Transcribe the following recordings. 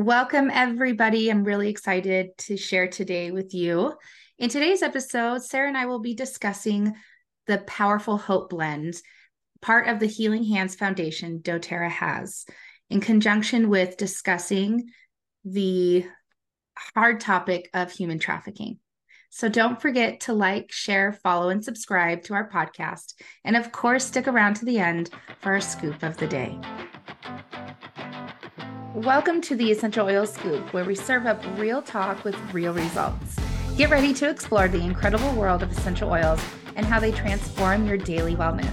Welcome, everybody. I'm really excited to share today with you. In today's episode, Sarah and I will be discussing the powerful Hope Blend, part of the Healing Hands Foundation doTERRA has, in conjunction with discussing the hard topic of human trafficking. So don't forget to like, share, follow, and subscribe to our podcast. And of course, stick around to the end for our scoop of the day. Welcome to the Essential Oil Scoop, where we serve up real talk with real results. Get ready to explore the incredible world of essential oils and how they transform your daily wellness.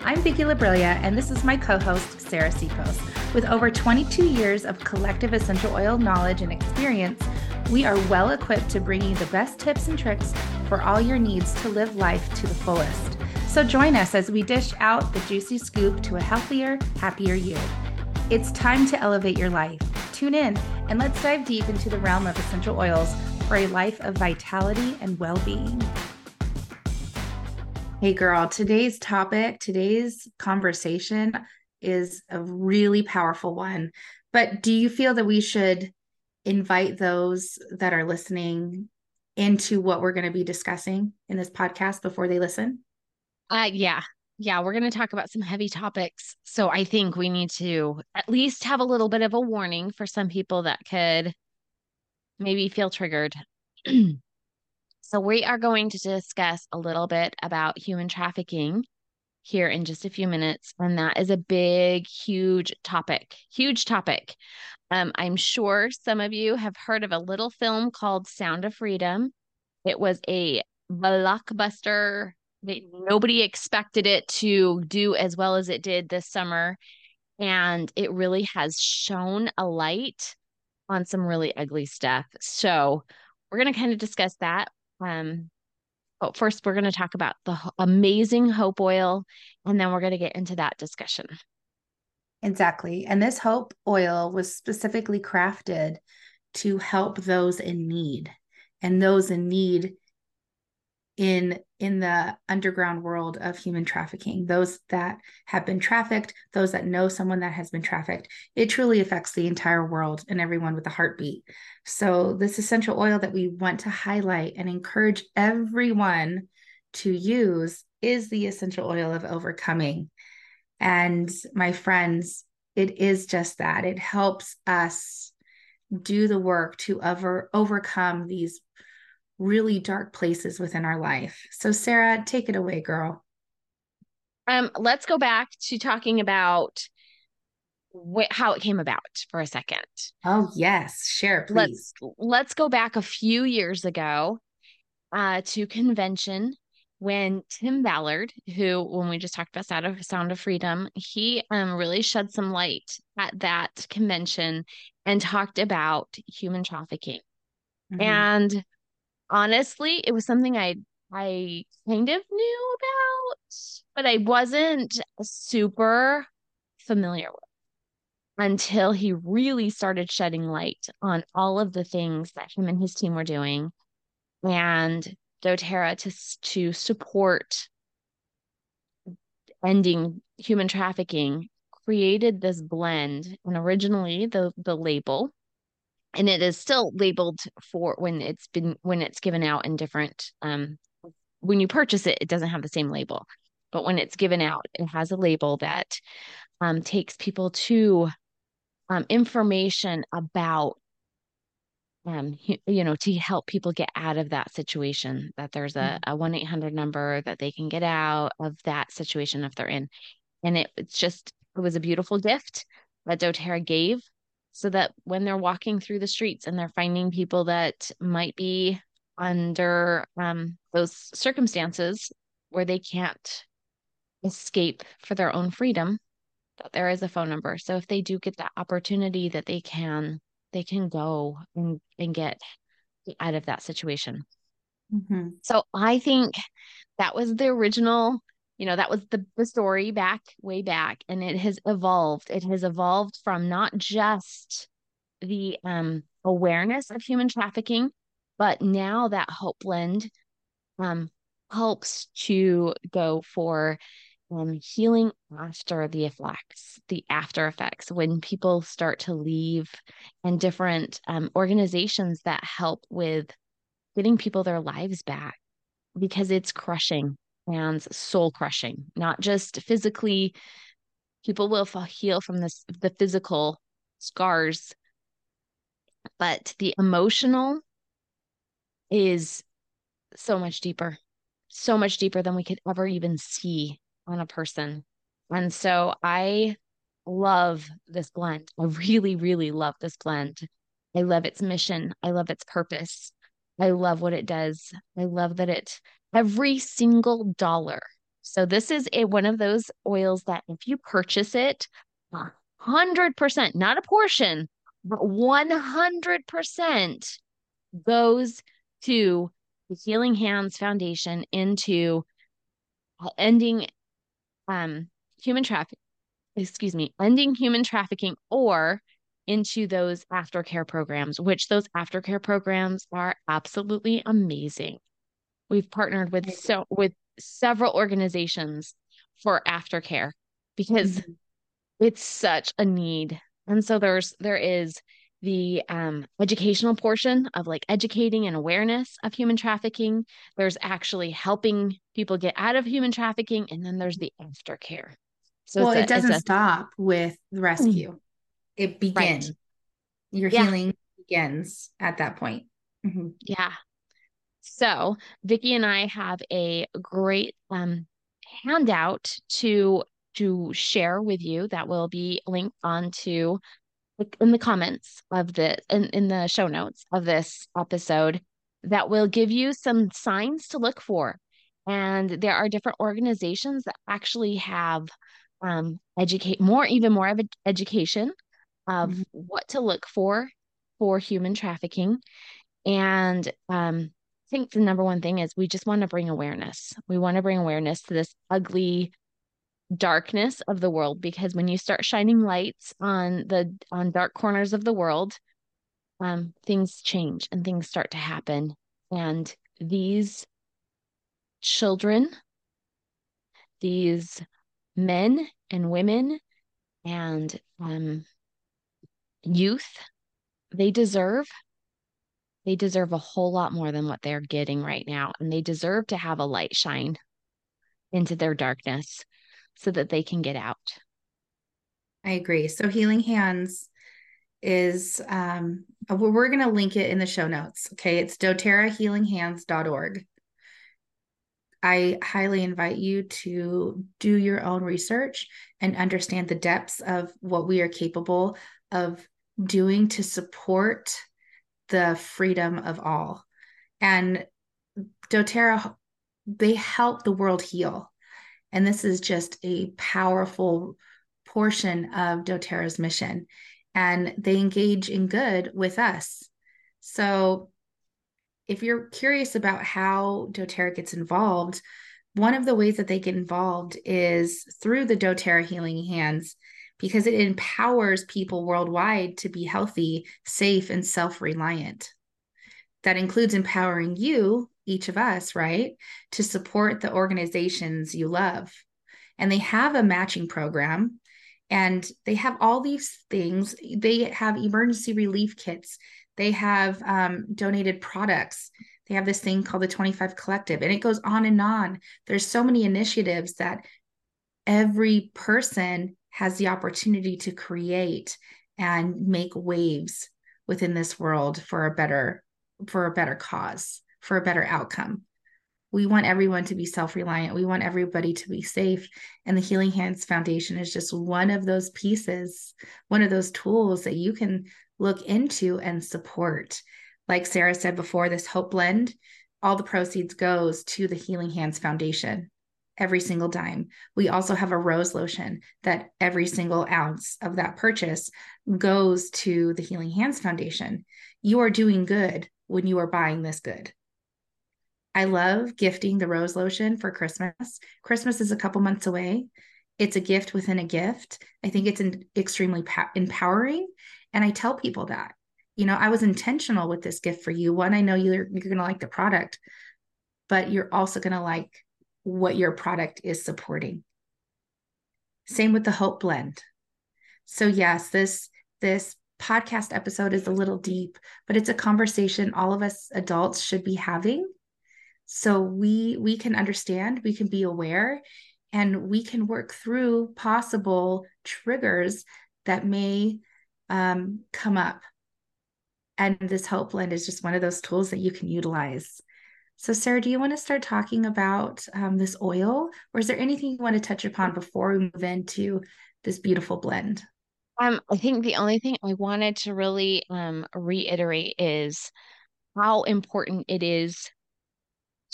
I'm Vicki Librilla, and this is my co-host, Sarah Sipos. With over 22 years of collective essential oil knowledge and experience, we are well equipped to bring you the best tips and tricks for all your needs to live life to the fullest. So join us as we dish out the juicy scoop to a healthier, happier you. It's time to elevate your life. Tune in and let's dive deep into the realm of essential oils for a life of vitality and well-being. Hey girl, today's topic, today's conversation is a really powerful one. But do you feel that we should invite those that are listening into what we're going to be discussing in this podcast before they listen? Yeah, we're going to talk about some heavy topics. So I think we need to at least have a little bit of a warning for some people that could maybe feel triggered. So we are going to discuss a little bit about human trafficking here in just a few minutes. And that is a big, huge topic. I'm sure some of you have heard of a little film called Sound of Freedom. It was a blockbuster. Nobody expected it to do as well as it did this summer. And it really has shone a light on some really ugly stuff. So we're going to kind of discuss that. But first, we're going to talk about the amazing Hope oil, and then we're going to get into that discussion. Exactly. And this Hope oil was specifically crafted to help those in need, and those in need in the underground world of human trafficking, those that have been trafficked, those that know someone that has been trafficked. It truly affects the entire world and everyone with a heartbeat. So this essential oil that we want to highlight and encourage everyone to use is the essential oil of overcoming. And my friends, it is just that. It helps us do the work to overcome these really dark places within our life. So Sarah, take it away, girl. Let's go back to talking about how it came about for a second. Oh yes, share please. Let's go back a few years ago to convention when Tim Ballard, when we just talked about Sound of Freedom, he really shed some light at that convention and talked about human trafficking. Mm-hmm. And honestly, it was something I kind of knew about, but I wasn't super familiar with until he really started shedding light on all of the things that him and his team were doing, and doTERRA to support ending human trafficking created this blend. And originally the label, and it is still labeled for when it's given out in different, when you purchase it, it doesn't have the same label, but when it's given out, it has a label that takes people to information about, to help people get out of that situation, that there's a 1-800 number that they can get out of that situation if they're in. And it was a beautiful gift that doTERRA gave, so that when they're walking through the streets and they're finding people that might be under those circumstances where they can't escape for their own freedom, that there is a phone number. So if they do get that opportunity, that they can go and get out of that situation. Mm-hmm. So I think that was the original, that was the story way back, and it has evolved. It has evolved from not just the awareness of human trafficking, but now that Hope Blend helps to go for healing after the after effects, when people start to leave, and different organizations that help with getting people their lives back, because it's crushing and soul crushing, not just physically. People will heal from the physical scars, but the emotional is so much deeper than we could ever even see on a person. And so I love this blend. I really, really love this blend. I love its mission. I love its purpose. I love what it does. I love that every single dollar. So this is one of those oils that if you purchase it, 100%, not a portion, but 100% goes to the Healing Hands Foundation, into ending ending human trafficking, or into those aftercare programs, which those aftercare programs are absolutely amazing. We've partnered with several organizations for aftercare, because it's such a need. And so there is the educational portion of educating and awareness of human trafficking. There's actually helping people get out of human trafficking. And then there's the aftercare. So it doesn't stop with the rescue. It begins. Right. Your healing begins at that point. Mm-hmm. Yeah. So Vicki and I have a great handout to share with you that will be linked onto in the comments of this, in the show notes of this episode, that will give you some signs to look for. And there are different organizations that actually have even more of an education of what to look for human trafficking. And I think the number one thing is we just want to bring awareness. We want to bring awareness to this ugly darkness of the world, because when you start shining lights on dark corners of the world, things change and things start to happen. And these children, these men and women and youth, they deserve a whole lot more than what they're getting right now, and they deserve to have a light shine into their darkness, so that they can get out. I agree. So Healing Hands is, we're going to link it in the show notes. Okay. It's doterrahealinghands.org. I highly invite you to do your own research and understand the depths of what we are capable of doing to support the freedom of all. And doTERRA, they help the world heal. And this is just a powerful portion of doTERRA's mission, and they engage in good with us. So if you're curious about how doTERRA gets involved, one of the ways that they get involved is through the doTERRA Healing Hands, because it empowers people worldwide to be healthy, safe, and self-reliant. That includes empowering you, each of us, right, to support the organizations you love. And they have a matching program, and they have all these things. They have emergency relief kits. They have donated products. They have this thing called the 25 Collective, and it goes on and on. There's so many initiatives that every person has the opportunity to create and make waves within this world for a better cause, for a better outcome. We want everyone to be self-reliant. We want everybody to be safe. And the Healing Hands Foundation is just one of those pieces, one of those tools that you can look into and support. Like Sarah said before, this Hope Blend, all the proceeds goes to the Healing Hands Foundation, every single dime. We also have a rose lotion that every single ounce of that purchase goes to the Healing Hands Foundation. You are doing good when you are buying this good. I love gifting the rose lotion for Christmas. Christmas is a couple months away. It's a gift within a gift. I think it's extremely empowering. And I tell people that, I was intentional with this gift for you. One, I know you're going to like the product, but you're also going to like what your product is supporting. Same with the Hope Blend. So yes, this podcast episode is a little deep, but it's a conversation all of us adults should be having. So we can understand, we can be aware, and we can work through possible triggers that may come up. And this Hope Blend is just one of those tools that you can utilize. So Sarah, do you want to start talking about this oil, or is there anything you want to touch upon before we move into this beautiful blend? I think the only thing I wanted to really reiterate is how important it is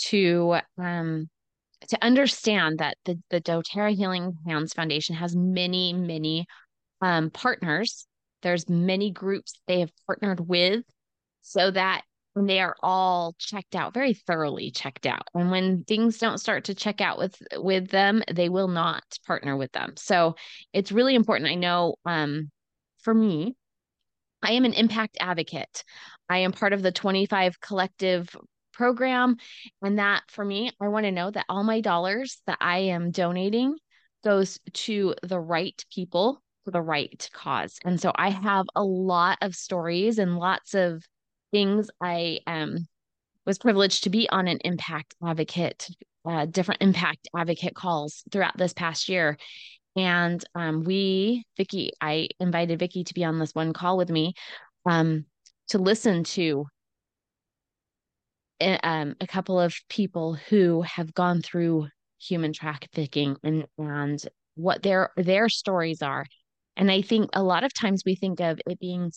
to understand that the doTERRA Healing Hands Foundation has many, many partners. There's many groups they have partnered with, so that when they are all checked out, very thoroughly checked out. And when things don't start to check out with them, they will not partner with them. So it's really important. I know for me, I am an impact advocate. I am part of the 25 Collective program. And that for me, I want to know that all my dollars that I am donating goes to the right people for the right cause. And so I have a lot of stories and lots of things. I was privileged to be on an impact advocate, different impact advocate calls throughout this past year. And I invited Vicki to be on this one call with me to listen to a couple of people who have gone through human trafficking and what their stories are. And I think a lot of times we think of it being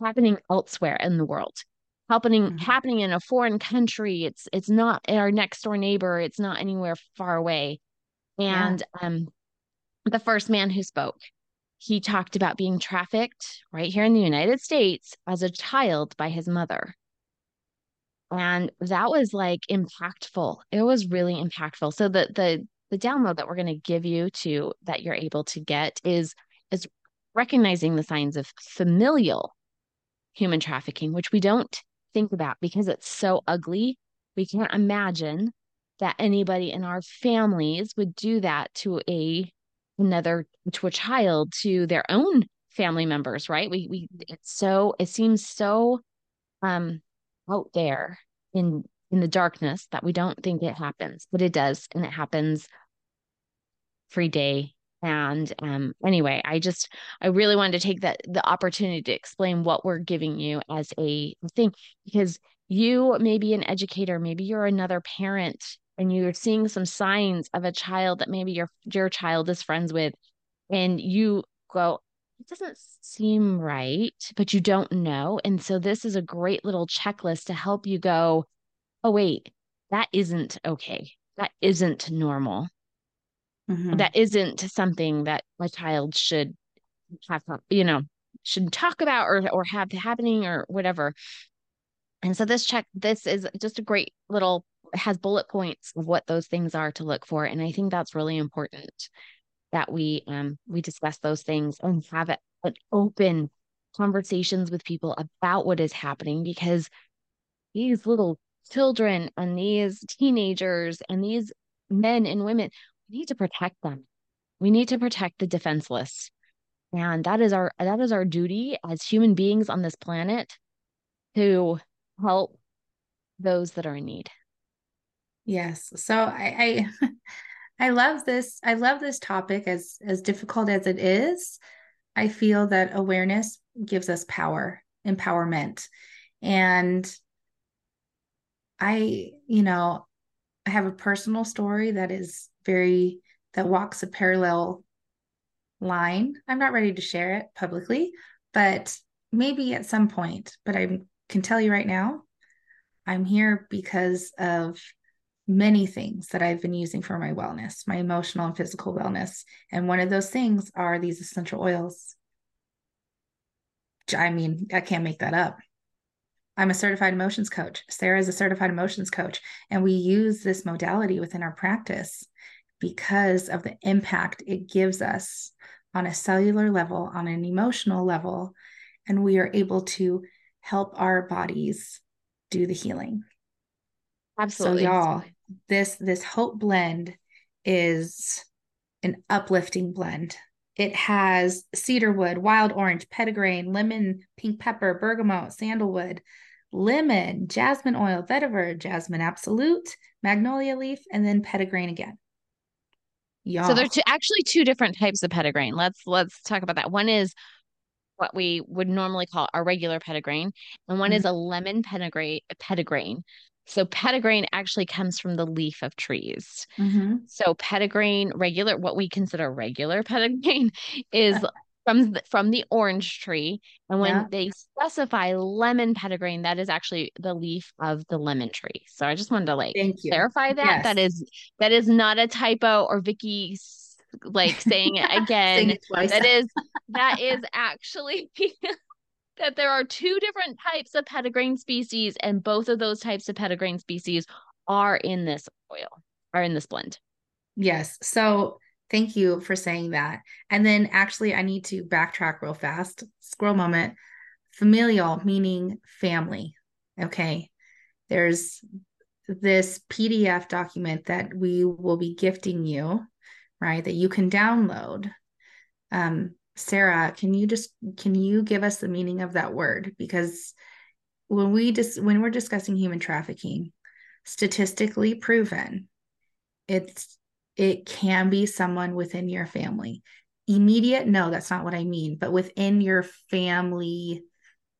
happening elsewhere in the world, happening in a foreign country. It's not our next door neighbor. It's not anywhere far away. And the first man who spoke, he talked about being trafficked right here in the United States as a child by his mother. And that was like impactful. It was really impactful. So the download that we're going to give you that you're able to get is recognizing the signs of familial human trafficking, which we don't think about because it's so ugly. We can't imagine that anybody in our families would do that to a child, to their own family members, right? It seems so out there in the darkness that we don't think it happens, but it does. And it happens every day. And anyway, I really wanted to take the opportunity to explain what we're giving you as a thing, because you may be an educator, maybe you're another parent, and you're seeing some signs of a child that maybe your child is friends with, and you go, it doesn't seem right, but you don't know. And so this is a great little checklist to help you go, oh, wait, that isn't okay. That isn't normal. Mm-hmm. That isn't something that my child should have, should talk about or have happening or whatever. And so this is just a great little, has bullet points of what those things are to look for. And I think that's really important that we discuss those things and have an open conversations with people about what is happening, because these little children and these teenagers and these men and women, we need to protect them. We need to protect the defenseless. And that is our duty as human beings on this planet to help those that are in need. Yes. So I love this. I love this topic. As difficult as it is, I feel that awareness gives us power, empowerment. And I have a personal story that walks a parallel line. I'm not ready to share it publicly, but maybe at some point. But I can tell you right now, I'm here because of many things that I've been using for my wellness, my emotional and physical wellness. And one of those things are these essential oils. I mean, I can't make that up. I'm a certified emotions coach. Sarah is a certified emotions coach. And we use this modality within our practice because of the impact it gives us on a cellular level, on an emotional level. And we are able to help our bodies do the healing. Absolutely. So y'all, this Hope Blend is an uplifting blend. It has cedarwood, wild orange, petitgrain, lemon, pink pepper, bergamot, sandalwood, lemon, jasmine oil, vetiver, jasmine absolute, magnolia leaf, and then petitgrain again. Yeah. So there are two different types of petitgrain. Let's talk about that. One is what we would normally call our regular petitgrain, and one is a lemon petitgrain. So petitgrain actually comes from the leaf of trees. Mm-hmm. So petitgrain, what we consider regular petitgrain, is from the orange tree. And when they specify lemon petitgrain, that is actually the leaf of the lemon tree. So I just wanted to clarify that. Yes. That is not a typo or Vicki saying it again. Saying it twice. That is actually that there are two different types of petitgrain species, and both of those types of petitgrain species are in this oil, are in this blend. Yes. So thank you for saying that. And then actually I need to backtrack real fast. Squirrel moment. Familial, meaning family. Okay. There's this PDF document that we will be gifting you, right? That you can download. Sarah, can you give us the meaning of that word? Because when we're discussing human trafficking, statistically proven, it can be someone within your family. Immediate, no, that's not what I mean, but within your family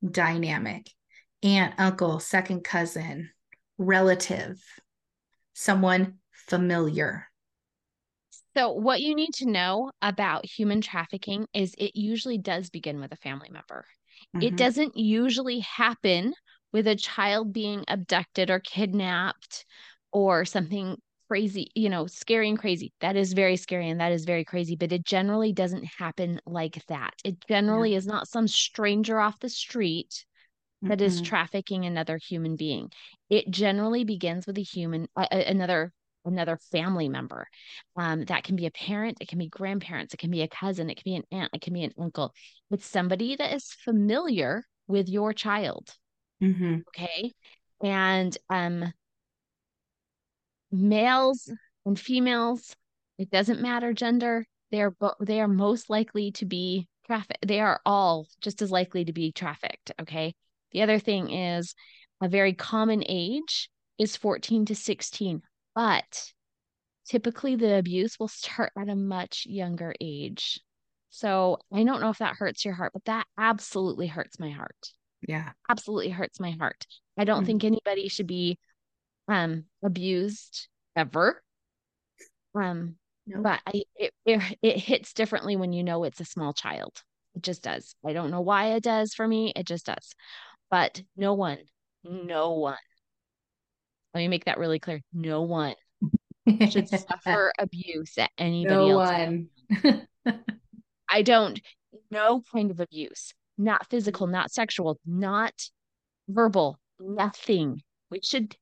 dynamic, aunt, uncle, second cousin, relative, someone familiar. So what you need to know about human trafficking is it usually does begin with a family member. Mm-hmm. It doesn't usually happen with a child being abducted or kidnapped or something crazy, scary and crazy. That is very scary and that is very crazy, but it generally doesn't happen like that. It generally is not some stranger off the street that is trafficking another human being. It generally begins with a human, another family member. That can be a parent, it can be grandparents, it can be a cousin, it can be an aunt, it can be an uncle. It's somebody that is familiar with your child. Mm-hmm. Okay. And males and females, it doesn't matter gender, they are most likely to be trafficked. They are all just as likely to be trafficked. Okay. The other thing is a very common age is 14 to 16. But typically the abuse will start at a much younger age. So I don't know if that hurts your heart, but that absolutely hurts my heart. Yeah. Absolutely hurts my heart. I don't think anybody should be abused ever. Nope. But it hits differently when it's a small child. It just does. I don't know why it does for me. It just does. But no one. Let me make that really clear. No one should suffer abuse at anybody else. No kind of abuse, not physical, not sexual, not verbal, nothing. We should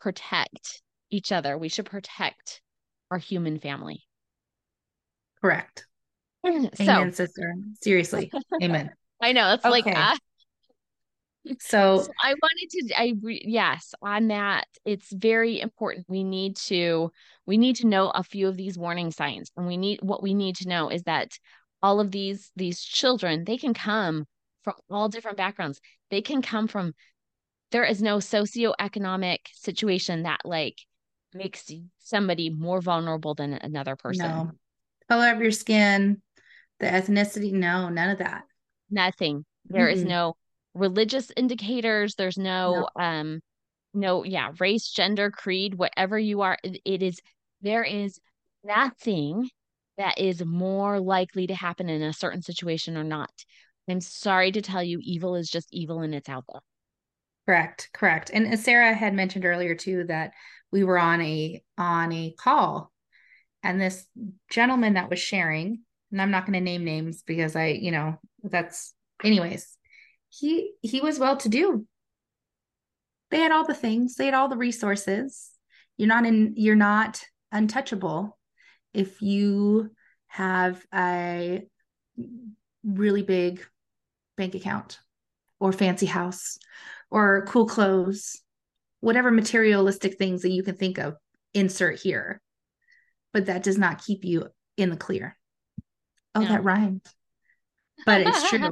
protect each other. We should protect our human family. Correct. Amen, sister. Seriously. Amen. I know. It's okay. So I wanted to, on that, it's very important. We need to know a few of these warning signs, and what we need to know is that all of these children, they can come from all different backgrounds. They can come from, there is no socioeconomic situation that makes somebody more vulnerable than another person. No. Color of your skin, the ethnicity, no, none of that. Nothing. There is no religious indicators. There's no race, gender, creed, whatever you are. There is nothing that is more likely to happen in a certain situation or not. I'm sorry to tell you, evil is just evil and it's out there. Correct. And Sarah had mentioned earlier too, that we were on a call, and this gentleman that was sharing, and I'm not going to name names because anyways, he was well-to-do. They had all the things. They had all the resources. You're not untouchable if you have a really big bank account or fancy house or cool clothes, whatever materialistic things that you can think of, insert here. but that does not keep you in the clear. Oh, no. That rhymed. But it's true.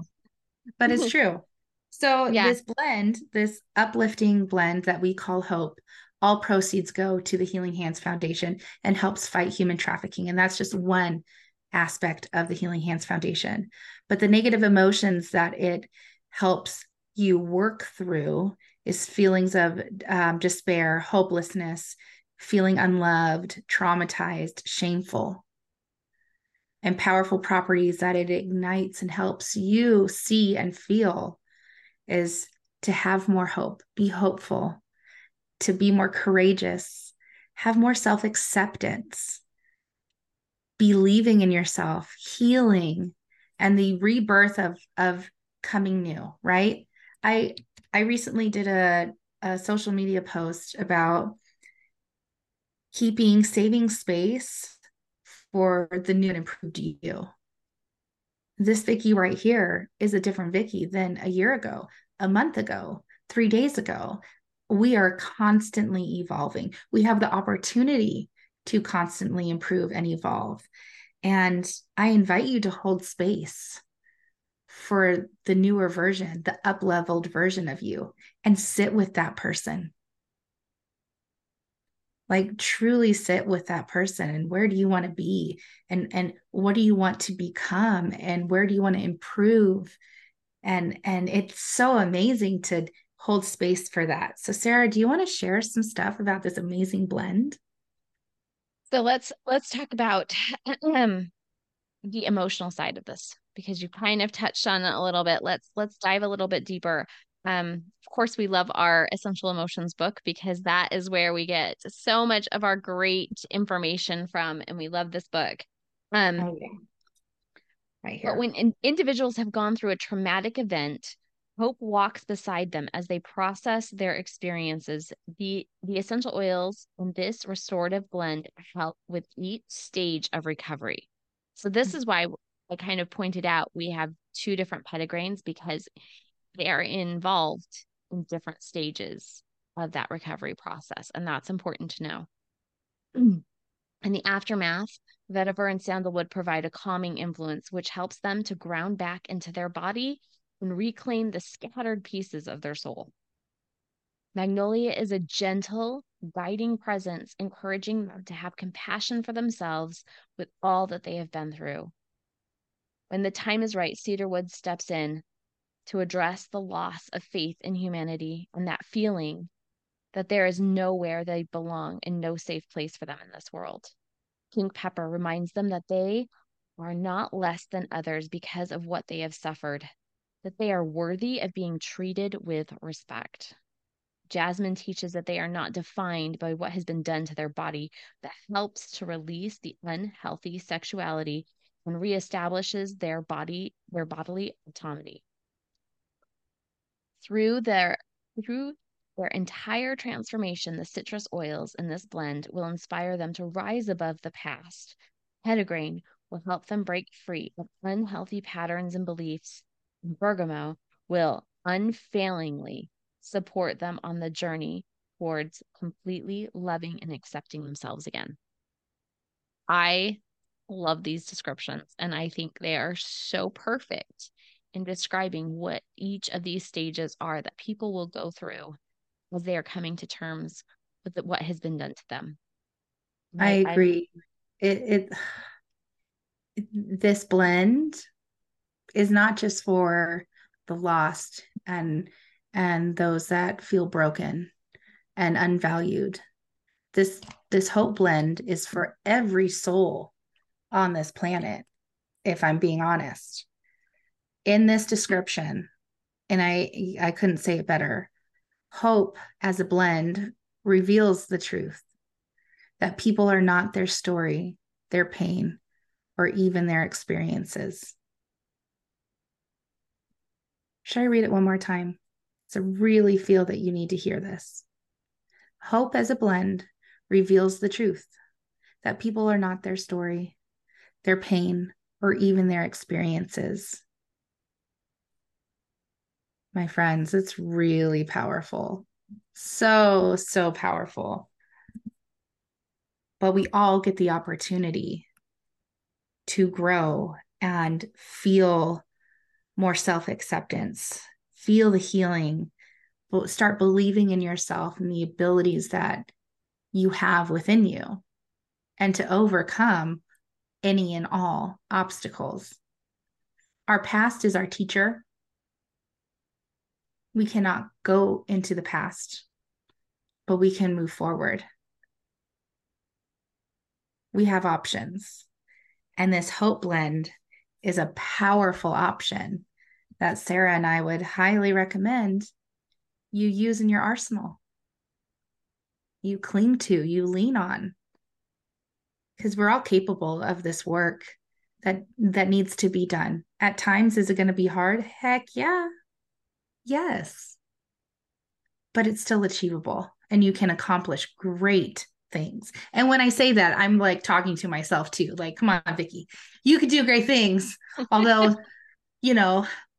But it's true. So this blend, this uplifting blend that we call Hope, all proceeds go to the Healing Hands Foundation and helps fight human trafficking. And that's just one aspect of the Healing Hands Foundation. But the negative emotions that it helps you work through is feelings of despair, hopelessness, feeling unloved, traumatized, shameful, and powerful properties that it ignites and helps you see and feel is to have more hope, be hopeful, to be more courageous, have more self-acceptance, believing in yourself, healing, and the rebirth of coming new, right? I recently did a social media post about saving space for the new and improved you. This Vicki right here is a different Vicki than a year ago, a month ago, 3 days ago. We are constantly evolving. We have the opportunity to constantly improve and evolve. And I invite you to hold space for the newer version, the up-leveled version of you, and sit with that person. Like, truly sit with that person, and where do you want to be, and what do you want to become, and where do you want to improve? And it's so amazing to hold space for that. So Sarah, do you want to share some stuff about this amazing blend? So let's talk about the emotional side of this, because you kind of touched on it a little bit. Let's dive a little bit deeper. Of course, we love our Essential Emotions book, because that is where we get so much of our great information from. And we love this book. Right here. But when individuals have gone through a traumatic event, Hope walks beside them as they process their experiences. The essential oils in this restorative blend help with each stage of recovery. So this is why I kind of pointed out we have two different pedigrees, because they are involved in different stages of that recovery process. And that's important to know. In the aftermath, vetiver and sandalwood provide a calming influence, which helps them to ground back into their body and reclaim the scattered pieces of their soul. Magnolia is a gentle, guiding presence, encouraging them to have compassion for themselves with all that they have been through. When the time is right, cedarwood steps in to address the loss of faith in humanity and that feeling that there is nowhere they belong and no safe place for them in this world. Pink pepper reminds them that they are not less than others because of what they have suffered, that they are worthy of being treated with respect. Jasmine teaches that they are not defined by what has been done to their body, but helps to release the unhealthy sexuality and reestablishes their bodily autonomy. Through their entire transformation, the citrus oils in this blend will inspire them to rise above the past. Petitgrain will help them break free of unhealthy patterns and beliefs. Bergamot will unfailingly support them on the journey towards completely loving and accepting themselves again. I love these descriptions, and I think they are so perfect in describing what each of these stages are that people will go through as they are coming to terms with what has been done to them. I agree. This blend is not just for the lost and those that feel broken and unvalued. This Hope blend is for every soul on this planet, if I'm being honest. In this description, and I couldn't say it better, Hope as a blend reveals the truth that people are not their story, their pain, or even their experiences. Should I read it one more time? So really feel that you need to hear this. Hope as a blend reveals the truth that people are not their story, their pain, or even their experiences. My friends, it's really powerful. So powerful. but we all get the opportunity to grow and feel more self-acceptance, feel the healing, start believing in yourself and the abilities that you have within you, and to overcome any and all obstacles. Our past is our teacher. We cannot go into the past, but we can move forward. We have options. And this Hope Blend is a powerful option that Sarah and I would highly recommend you use in your arsenal. You cling to, you lean on, because we're all capable of this work that needs to be done. At times, is it going to be hard? Heck yeah. Yes. But it's still achievable and you can accomplish great things. And when I say that, I'm like talking to myself too. Like, come on, Vicki, you could do great things. Although,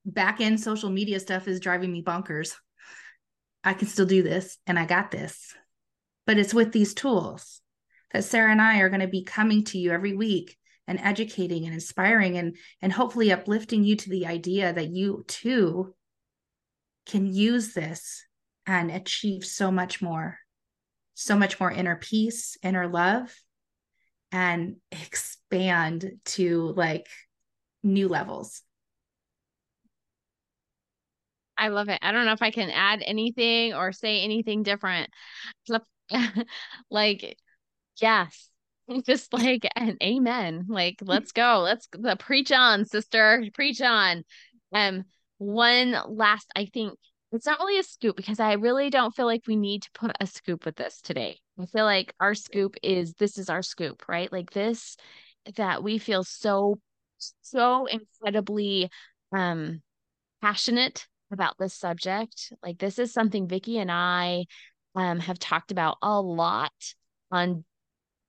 back end social media stuff is driving me bonkers. I can still do this and I got this. But it's with these tools that Sarah and I are going to be coming to you every week and educating and inspiring and hopefully uplifting you to the idea that you too can use this and achieve so much more inner peace, inner love, and expand to like new levels. I love it. I don't know if I can add anything or say anything different. Like, yes, just like an amen. Like, let's go. Let's preach on, sister. Preach on. One last, I think it's not really a scoop because I really don't feel like we need to put a scoop with this today. I feel like our scoop is our scoop, right? Like this, that we feel so incredibly passionate about this subject. Like this is something Vicki and I have talked about a lot on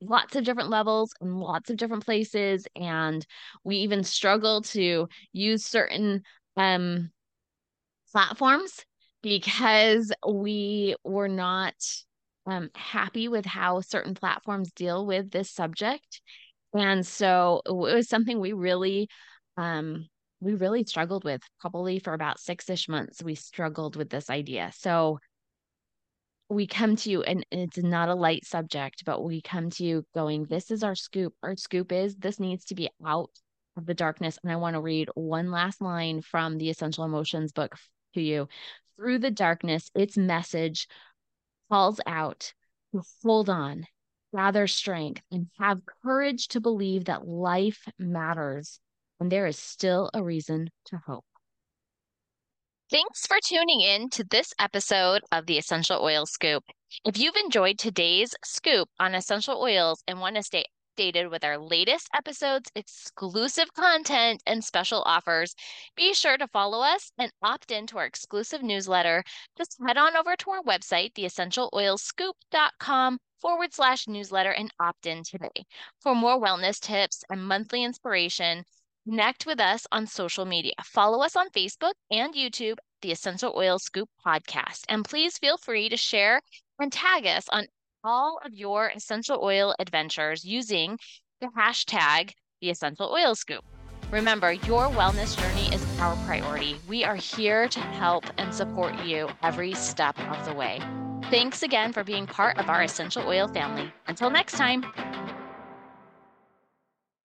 lots of different levels and lots of different places. And we even struggle to use certain platforms because we were not happy with how certain platforms deal with this subject. And so it was something we really struggled with probably for about 6-ish months. We struggled with this idea. So we come to you, and it's not a light subject, but we come to you going, this is our scoop. Our scoop is this needs to be out of the darkness. And I want to read one last line from the Essential Emotions book to you. Through the darkness, its message calls out to hold on, gather strength, and have courage to believe that life matters. And there is still a reason to hope. Thanks for tuning in to this episode of the Essential Oil Scoop. If you've enjoyed today's scoop on essential oils and want to stay updated with our latest episodes, exclusive content, and special offers, be sure to follow us and opt into our exclusive newsletter. Just head on over to our website, theessentialoilscoop.com/newsletter, and opt in today. For more wellness tips and monthly inspiration, connect with us on social media. Follow us on Facebook and YouTube, The Essential Oil Scoop Podcast. And please feel free to share and tag us on all of your essential oil adventures using the hashtag, The Essential Oil Scoop. Remember, your wellness journey is our priority. We are here to help and support you every step of the way. Thanks again for being part of our essential oil family. Until next time.